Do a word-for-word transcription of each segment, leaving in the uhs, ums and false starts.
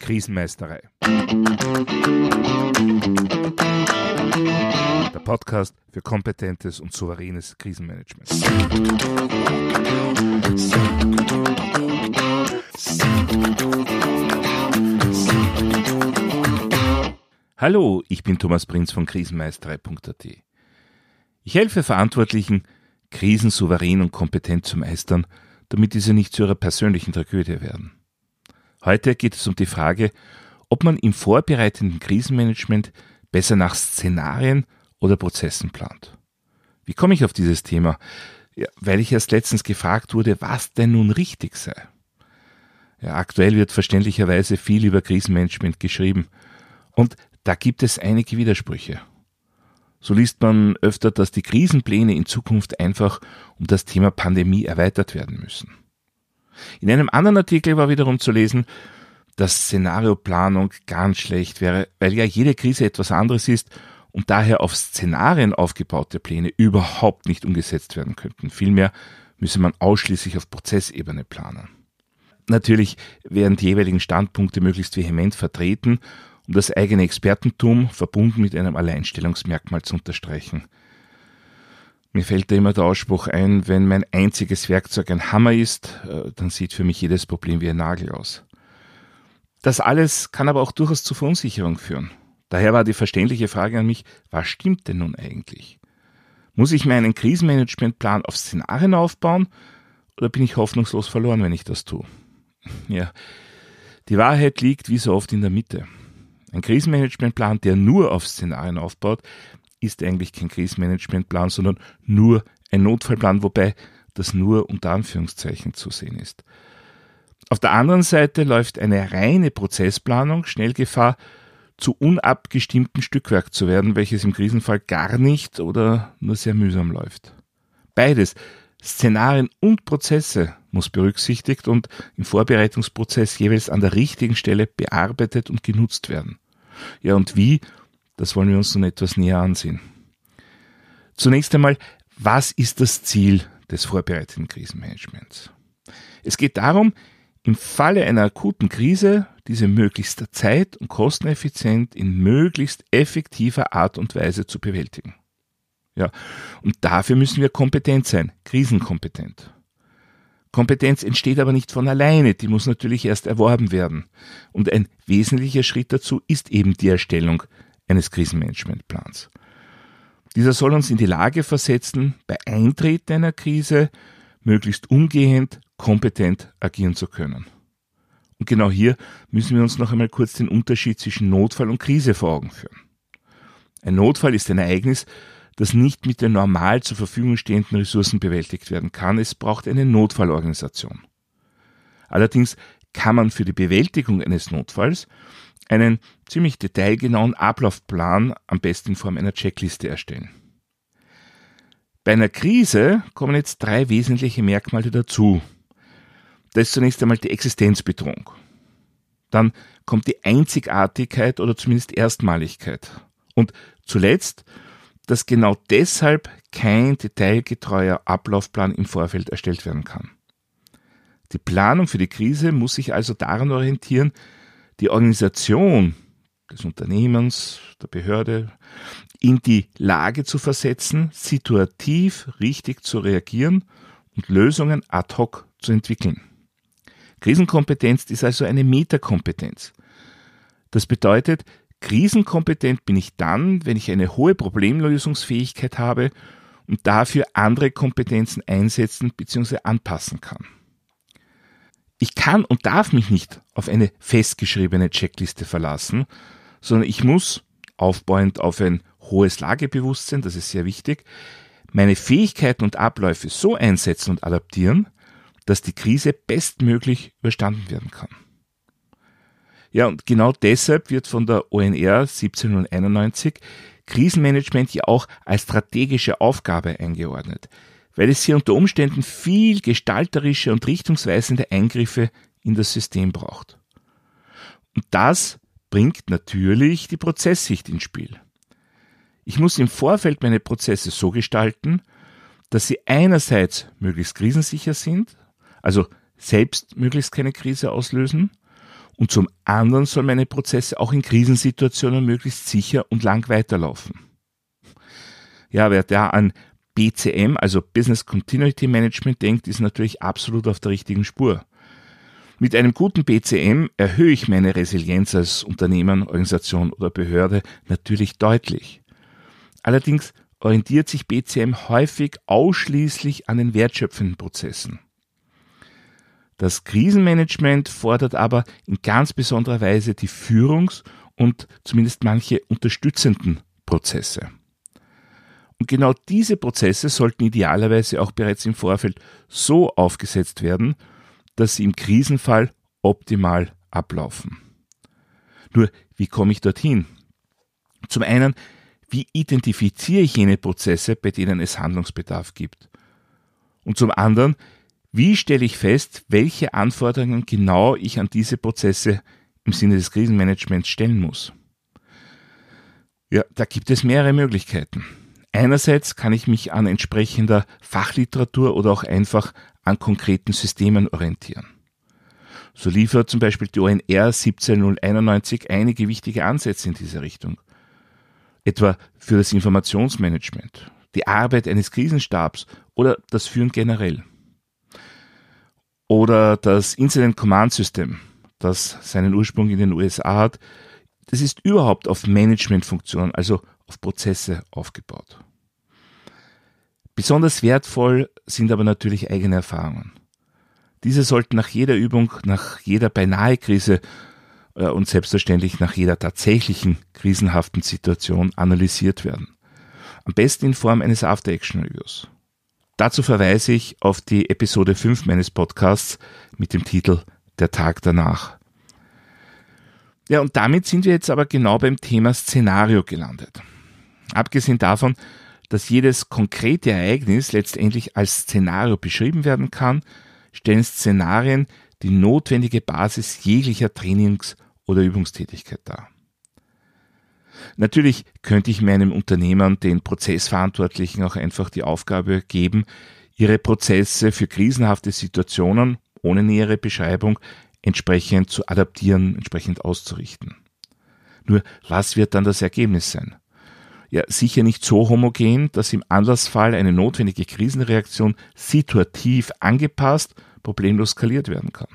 Krisenmeisterei. Der Podcast für kompetentes und souveränes Krisenmanagement. Hallo, ich bin Thomas Prinz von Krisenmeisterei punkt at. Ich helfe Verantwortlichen, Krisen souverän und kompetent zu meistern, damit diese nicht zu ihrer persönlichen Tragödie werden. Heute geht es um die Frage, ob man im vorbereitenden Krisenmanagement besser nach Szenarien oder Prozessen plant. Wie komme ich auf dieses Thema? Ja, weil ich erst letztens gefragt wurde, was denn nun richtig sei. Ja, aktuell wird verständlicherweise viel über Krisenmanagement geschrieben und da gibt es einige Widersprüche. So liest man öfter, dass die Krisenpläne in Zukunft einfach um das Thema Pandemie erweitert werden müssen. In einem anderen Artikel war wiederum zu lesen, dass Szenarioplanung ganz schlecht wäre, weil ja jede Krise etwas anderes ist und daher auf Szenarien aufgebaute Pläne überhaupt nicht umgesetzt werden könnten. Vielmehr müsse man ausschließlich auf Prozessebene planen. Natürlich werden die jeweiligen Standpunkte möglichst vehement vertreten, um das eigene Expertentum verbunden mit einem Alleinstellungsmerkmal zu unterstreichen. Mir fällt da immer der Ausspruch ein, wenn mein einziges Werkzeug ein Hammer ist, dann sieht für mich jedes Problem wie ein Nagel aus. Das alles kann aber auch durchaus zu Verunsicherung führen. Daher war die verständliche Frage an mich, was stimmt denn nun eigentlich? Muss ich mir einen Krisenmanagementplan auf Szenarien aufbauen oder bin ich hoffnungslos verloren, wenn ich das tue? Ja, die Wahrheit liegt wie so oft in der Mitte. Ein Krisenmanagementplan, der nur auf Szenarien aufbaut, ist eigentlich kein Krisenmanagementplan, sondern nur ein Notfallplan, wobei das nur unter Anführungszeichen zu sehen ist. Auf der anderen Seite läuft eine reine Prozessplanung schnell Gefahr, zu unabgestimmtem Stückwerk zu werden, welches im Krisenfall gar nicht oder nur sehr mühsam läuft. Beides, Szenarien und Prozesse, muss berücksichtigt und im Vorbereitungsprozess jeweils an der richtigen Stelle bearbeitet und genutzt werden. Ja, und wie? Das wollen wir uns nun etwas näher ansehen. Zunächst einmal, was ist das Ziel des vorbereitenden Krisenmanagements? Es geht darum, im Falle einer akuten Krise diese möglichst zeit- und kosteneffizient in möglichst effektiver Art und Weise zu bewältigen. Ja, und dafür müssen wir kompetent sein, krisenkompetent. Kompetenz entsteht aber nicht von alleine, die muss natürlich erst erworben werden. Und ein wesentlicher Schritt dazu ist eben die Erstellung eines Krisenmanagementplans. Dieser soll uns in die Lage versetzen, bei Eintreten einer Krise möglichst umgehend, kompetent agieren zu können. Und genau hier müssen wir uns noch einmal kurz den Unterschied zwischen Notfall und Krise vor Augen führen. Ein Notfall ist ein Ereignis, das nicht mit den normal zur Verfügung stehenden Ressourcen bewältigt werden kann. Es braucht eine Notfallorganisation. Allerdings kann man für die Bewältigung eines Notfalls einen ziemlich detailgenauen Ablaufplan, am besten in Form einer Checkliste, erstellen. Bei einer Krise kommen jetzt drei wesentliche Merkmale dazu. Da ist zunächst einmal die Existenzbedrohung. Dann kommt die Einzigartigkeit oder zumindest Erstmaligkeit. Und zuletzt, dass genau deshalb kein detailgetreuer Ablaufplan im Vorfeld erstellt werden kann. Die Planung für die Krise muss sich also daran orientieren, die Organisation des Unternehmens, der Behörde, in die Lage zu versetzen, situativ richtig zu reagieren und Lösungen ad hoc zu entwickeln. Krisenkompetenz ist also eine Metakompetenz. Das bedeutet, krisenkompetent bin ich dann, wenn ich eine hohe Problemlösungsfähigkeit habe und dafür andere Kompetenzen einsetzen bzw. anpassen kann. Ich kann und darf mich nicht auf eine festgeschriebene Checkliste verlassen, sondern ich muss, aufbauend auf ein hohes Lagebewusstsein, das ist sehr wichtig, meine Fähigkeiten und Abläufe so einsetzen und adaptieren, dass die Krise bestmöglich überstanden werden kann. Ja, und genau deshalb wird von der O N R siebzehnhunderteinundneunzig Krisenmanagement ja auch als strategische Aufgabe eingeordnet, weil es hier unter Umständen viel gestalterische und richtungsweisende Eingriffe in das System braucht. Und das bringt natürlich die Prozesssicht ins Spiel. Ich muss im Vorfeld meine Prozesse so gestalten, dass sie einerseits möglichst krisensicher sind, also selbst möglichst keine Krise auslösen. Und zum anderen sollen meine Prozesse auch in Krisensituationen möglichst sicher und lang weiterlaufen. Ja, wer da an B C M, also Business Continuity Management, denkt, ist natürlich absolut auf der richtigen Spur. Mit einem guten B C M erhöhe ich meine Resilienz als Unternehmen, Organisation oder Behörde natürlich deutlich. Allerdings orientiert sich B C M häufig ausschließlich an den wertschöpfenden Prozessen. Das Krisenmanagement fordert aber in ganz besonderer Weise die Führungs- und zumindest manche unterstützenden Prozesse. Und genau diese Prozesse sollten idealerweise auch bereits im Vorfeld so aufgesetzt werden, dass sie im Krisenfall optimal ablaufen. Nur, wie komme ich dorthin? Zum einen, wie identifiziere ich jene Prozesse, bei denen es Handlungsbedarf gibt? Und zum anderen, wie stelle ich fest, welche Anforderungen genau ich an diese Prozesse im Sinne des Krisenmanagements stellen muss? Ja, da gibt es mehrere Möglichkeiten. Einerseits kann ich mich an entsprechender Fachliteratur oder auch einfach an konkreten Systemen orientieren. So liefert zum Beispiel die O N R siebzehn null einundneunzig einige wichtige Ansätze in diese Richtung. Etwa für das Informationsmanagement, die Arbeit eines Krisenstabs oder das Führen generell. Oder das Incident Command System, das seinen Ursprung in den U S A hat, das ist überhaupt auf Managementfunktionen, also auf Prozesse aufgebaut. Besonders wertvoll sind aber natürlich eigene Erfahrungen. Diese sollten nach jeder Übung, nach jeder beinahe Krise äh, und selbstverständlich nach jeder tatsächlichen krisenhaften Situation analysiert werden. Am besten in Form eines After Action Reviews. Dazu verweise ich auf die Episode fünf meines Podcasts mit dem Titel Der Tag danach. Ja, und damit sind wir jetzt aber genau beim Thema Szenario gelandet. Abgesehen davon, dass jedes konkrete Ereignis letztendlich als Szenario beschrieben werden kann, stellen Szenarien die notwendige Basis jeglicher Trainings- oder Übungstätigkeit dar. Natürlich könnte ich meinem Unternehmer, den Prozessverantwortlichen, auch einfach die Aufgabe geben, ihre Prozesse für krisenhafte Situationen ohne nähere Beschreibung entsprechend zu adaptieren, entsprechend auszurichten. Nur, was wird dann das Ergebnis sein? Ja, sicher nicht so homogen, dass im Anlassfall eine notwendige Krisenreaktion situativ angepasst, problemlos skaliert werden kann.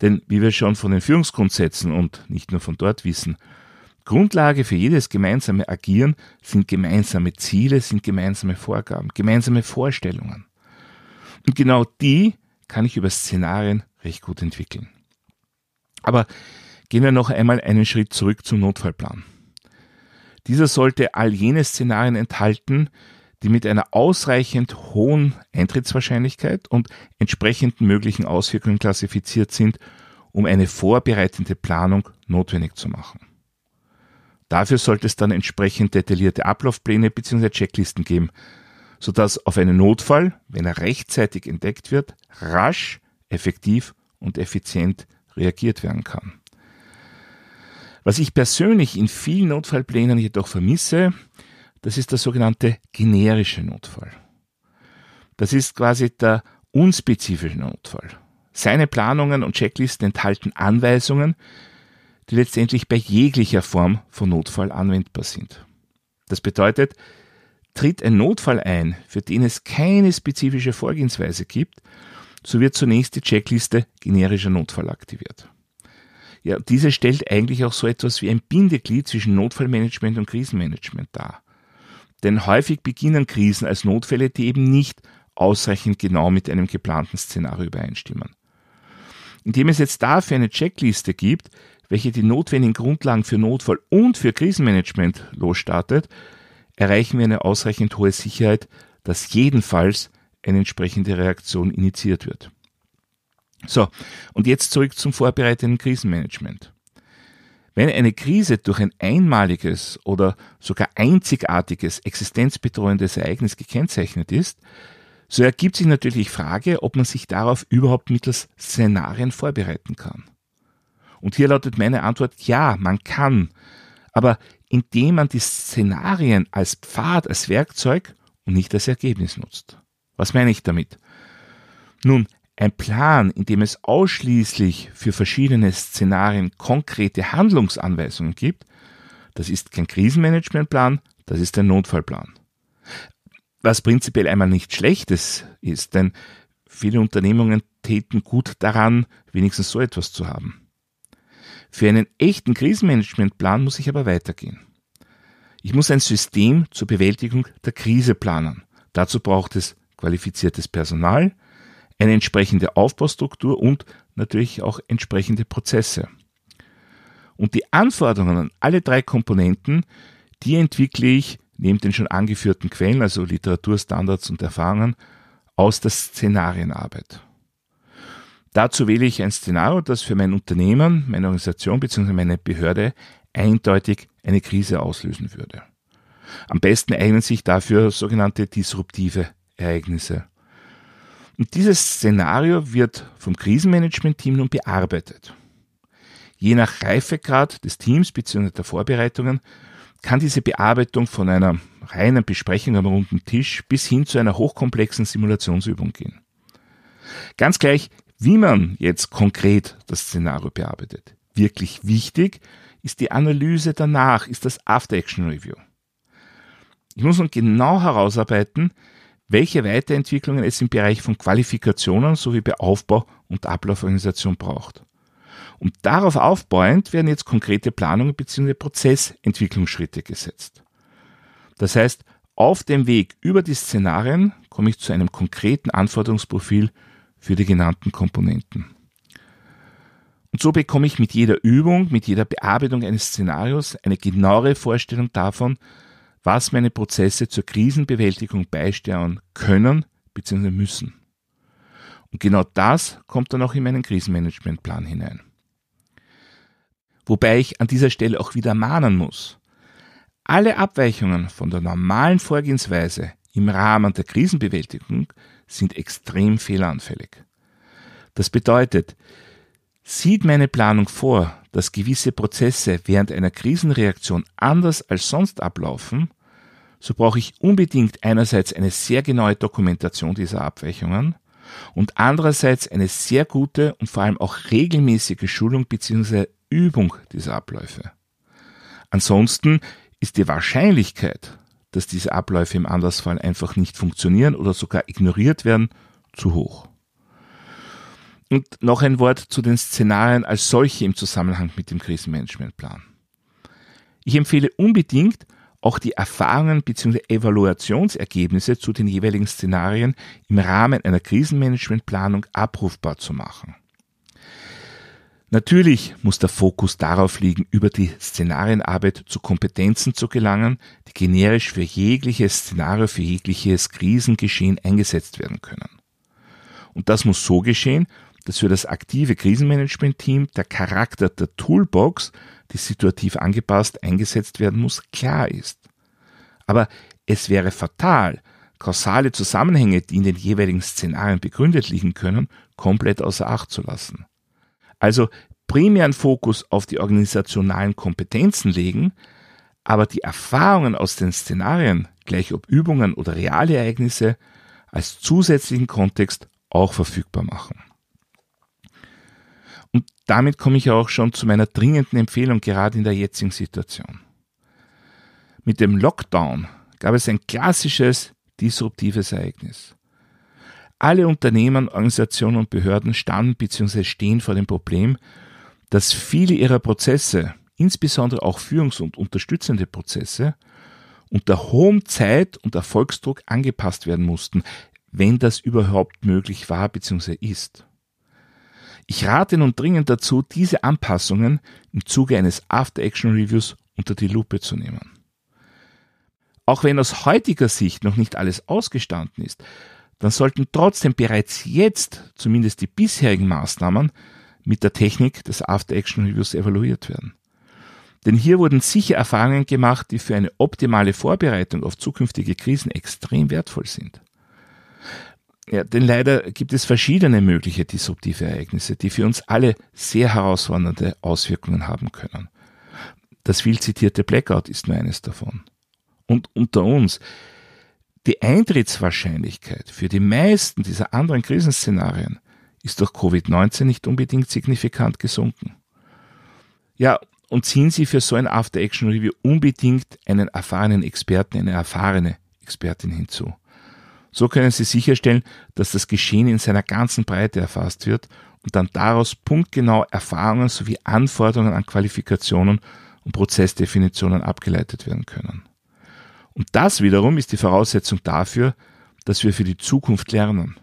Denn, wie wir schon von den Führungsgrundsätzen und nicht nur von dort wissen, Grundlage für jedes gemeinsame Agieren sind gemeinsame Ziele, sind gemeinsame Vorgaben, gemeinsame Vorstellungen. Und genau die kann ich über Szenarien recht gut entwickeln. Aber gehen wir noch einmal einen Schritt zurück zum Notfallplan. Dieser sollte all jene Szenarien enthalten, die mit einer ausreichend hohen Eintrittswahrscheinlichkeit und entsprechenden möglichen Auswirkungen klassifiziert sind, um eine vorbereitende Planung notwendig zu machen. Dafür sollte es dann entsprechend detaillierte Ablaufpläne bzw. Checklisten geben, sodass auf einen Notfall, wenn er rechtzeitig entdeckt wird, rasch, effektiv und effizient reagiert werden kann. Was ich persönlich in vielen Notfallplänen jedoch vermisse, das ist der sogenannte generische Notfall. Das ist quasi der unspezifische Notfall. Seine Planungen und Checklisten enthalten Anweisungen, die letztendlich bei jeglicher Form von Notfall anwendbar sind. Das bedeutet, tritt ein Notfall ein, für den es keine spezifische Vorgehensweise gibt, so wird zunächst die Checkliste generischer Notfall aktiviert. Ja, diese stellt eigentlich auch so etwas wie ein Bindeglied zwischen Notfallmanagement und Krisenmanagement dar. Denn häufig beginnen Krisen als Notfälle, die eben nicht ausreichend genau mit einem geplanten Szenario übereinstimmen. Indem es jetzt dafür eine Checkliste gibt, welche die notwendigen Grundlagen für Notfall und für Krisenmanagement losstartet, erreichen wir eine ausreichend hohe Sicherheit, dass jedenfalls eine entsprechende Reaktion initiiert wird. So, und jetzt zurück zum vorbereitenden Krisenmanagement. Wenn eine Krise durch ein einmaliges oder sogar einzigartiges, existenzbedrohendes Ereignis gekennzeichnet ist, so ergibt sich natürlich die Frage, ob man sich darauf überhaupt mittels Szenarien vorbereiten kann. Und hier lautet meine Antwort, ja, man kann, aber indem man die Szenarien als Pfad, als Werkzeug und nicht als Ergebnis nutzt. Was meine ich damit? Nun, Ein Plan, in dem es ausschließlich für verschiedene Szenarien konkrete Handlungsanweisungen gibt, das ist kein Krisenmanagementplan, das ist ein Notfallplan. Was prinzipiell einmal nichts Schlechtes ist, denn viele Unternehmungen täten gut daran, wenigstens so etwas zu haben. Für einen echten Krisenmanagementplan muss ich aber weitergehen. Ich muss ein System zur Bewältigung der Krise planen. Dazu braucht es qualifiziertes Personal, eine entsprechende Aufbaustruktur und natürlich auch entsprechende Prozesse. Und die Anforderungen an alle drei Komponenten, die entwickle ich neben den schon angeführten Quellen, also Literaturstandards und Erfahrungen, aus der Szenarienarbeit. Dazu wähle ich ein Szenario, das für mein Unternehmen, meine Organisation bzw. meine Behörde eindeutig eine Krise auslösen würde. Am besten eignen sich dafür sogenannte disruptive Ereignisse. Und dieses Szenario wird vom Krisenmanagement-Team nun bearbeitet. Je nach Reifegrad des Teams bzw. der Vorbereitungen kann diese Bearbeitung von einer reinen Besprechung am runden Tisch bis hin zu einer hochkomplexen Simulationsübung gehen. Ganz gleich, wie man jetzt konkret das Szenario bearbeitet. Wirklich wichtig ist die Analyse danach, ist das After Action Review. Ich muss nun genau herausarbeiten, welche Weiterentwicklungen es im Bereich von Qualifikationen sowie bei Aufbau und Ablauforganisation braucht. Und darauf aufbauend werden jetzt konkrete Planungen bzw. Prozessentwicklungsschritte gesetzt. Das heißt, auf dem Weg über die Szenarien komme ich zu einem konkreten Anforderungsprofil für die genannten Komponenten. Und so bekomme ich mit jeder Übung, mit jeder Bearbeitung eines Szenarios eine genauere Vorstellung davon, was meine Prozesse zur Krisenbewältigung beisteuern können bzw. müssen. Und genau das kommt dann auch in meinen Krisenmanagementplan hinein. Wobei ich an dieser Stelle auch wieder mahnen muss. Alle Abweichungen von der normalen Vorgehensweise im Rahmen der Krisenbewältigung sind extrem fehleranfällig. Das bedeutet, sieht meine Planung vor, dass gewisse Prozesse während einer Krisenreaktion anders als sonst ablaufen, so brauche ich unbedingt einerseits eine sehr genaue Dokumentation dieser Abweichungen und andererseits eine sehr gute und vor allem auch regelmäßige Schulung bzw. Übung dieser Abläufe. Ansonsten ist die Wahrscheinlichkeit, dass diese Abläufe im Anlassfall einfach nicht funktionieren oder sogar ignoriert werden, zu hoch. Und noch ein Wort zu den Szenarien als solche im Zusammenhang mit dem Krisenmanagementplan. Ich empfehle unbedingt, auch die Erfahrungen bzw. Evaluationsergebnisse zu den jeweiligen Szenarien im Rahmen einer Krisenmanagementplanung abrufbar zu machen. Natürlich muss der Fokus darauf liegen, über die Szenarienarbeit zu Kompetenzen zu gelangen, die generisch für jegliches Szenario, für jegliches Krisengeschehen eingesetzt werden können. Und das muss so geschehen, dass für das aktive Krisenmanagement-Team der Charakter der Toolbox, die situativ angepasst eingesetzt werden muss, klar ist. Aber es wäre fatal, kausale Zusammenhänge, die in den jeweiligen Szenarien begründet liegen können, komplett außer Acht zu lassen. Also primären Fokus auf die organisationalen Kompetenzen legen, aber die Erfahrungen aus den Szenarien, gleich ob Übungen oder reale Ereignisse, als zusätzlichen Kontext auch verfügbar machen. Und damit komme ich auch schon zu meiner dringenden Empfehlung, gerade in der jetzigen Situation. Mit dem Lockdown gab es ein klassisches disruptives Ereignis. Alle Unternehmen, Organisationen und Behörden standen bzw. stehen vor dem Problem, dass viele ihrer Prozesse, insbesondere auch Führungs- und unterstützende Prozesse, unter hohem Zeit- und Erfolgsdruck angepasst werden mussten, wenn das überhaupt möglich war bzw. ist. Ich rate nun dringend dazu, diese Anpassungen im Zuge eines After-Action-Reviews unter die Lupe zu nehmen. Auch wenn aus heutiger Sicht noch nicht alles ausgestanden ist, dann sollten trotzdem bereits jetzt zumindest die bisherigen Maßnahmen mit der Technik des After-Action-Reviews evaluiert werden. Denn hier wurden sicher Erfahrungen gemacht, die für eine optimale Vorbereitung auf zukünftige Krisen extrem wertvoll sind. Ja, denn leider gibt es verschiedene mögliche disruptive Ereignisse, die für uns alle sehr herausfordernde Auswirkungen haben können. Das viel zitierte Blackout ist nur eines davon. Und unter uns, die Eintrittswahrscheinlichkeit für die meisten dieser anderen Krisenszenarien ist durch Covid neunzehn nicht unbedingt signifikant gesunken. Ja, und ziehen Sie für so ein After-Action-Review unbedingt einen erfahrenen Experten, eine erfahrene Expertin hinzu. So können Sie sicherstellen, dass das Geschehen in seiner ganzen Breite erfasst wird und dann daraus punktgenau Erfahrungen sowie Anforderungen an Qualifikationen und Prozessdefinitionen abgeleitet werden können. Und das wiederum ist die Voraussetzung dafür, dass wir für die Zukunft lernen.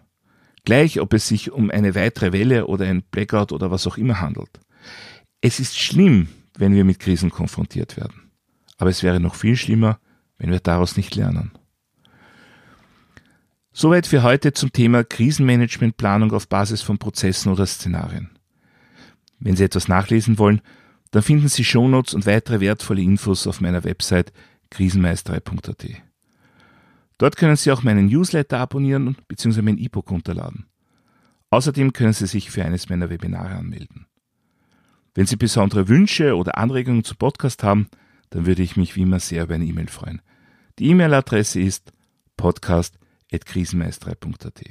Gleich, ob es sich um eine weitere Welle oder ein Blackout oder was auch immer handelt. Es ist schlimm, wenn wir mit Krisen konfrontiert werden. Aber es wäre noch viel schlimmer, wenn wir daraus nicht lernen. Soweit für heute zum Thema Krisenmanagementplanung auf Basis von Prozessen oder Szenarien. Wenn Sie etwas nachlesen wollen, dann finden Sie Shownotes und weitere wertvolle Infos auf meiner Website krisenmeisterei punkt at. Dort können Sie auch meinen Newsletter abonnieren bzw. mein E-Book runterladen. Außerdem können Sie sich für eines meiner Webinare anmelden. Wenn Sie besondere Wünsche oder Anregungen zum Podcast haben, dann würde ich mich wie immer sehr über eine E-Mail freuen. Die E-Mail-Adresse ist podcast at krisenmeisterei punkt at.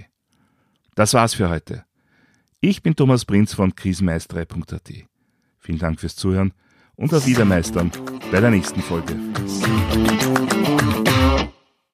Das war's für heute. Ich bin Thomas Prinz von krisenmeisterei punkt at. Vielen Dank fürs Zuhören und auf Wiedermeistern bei der nächsten Folge.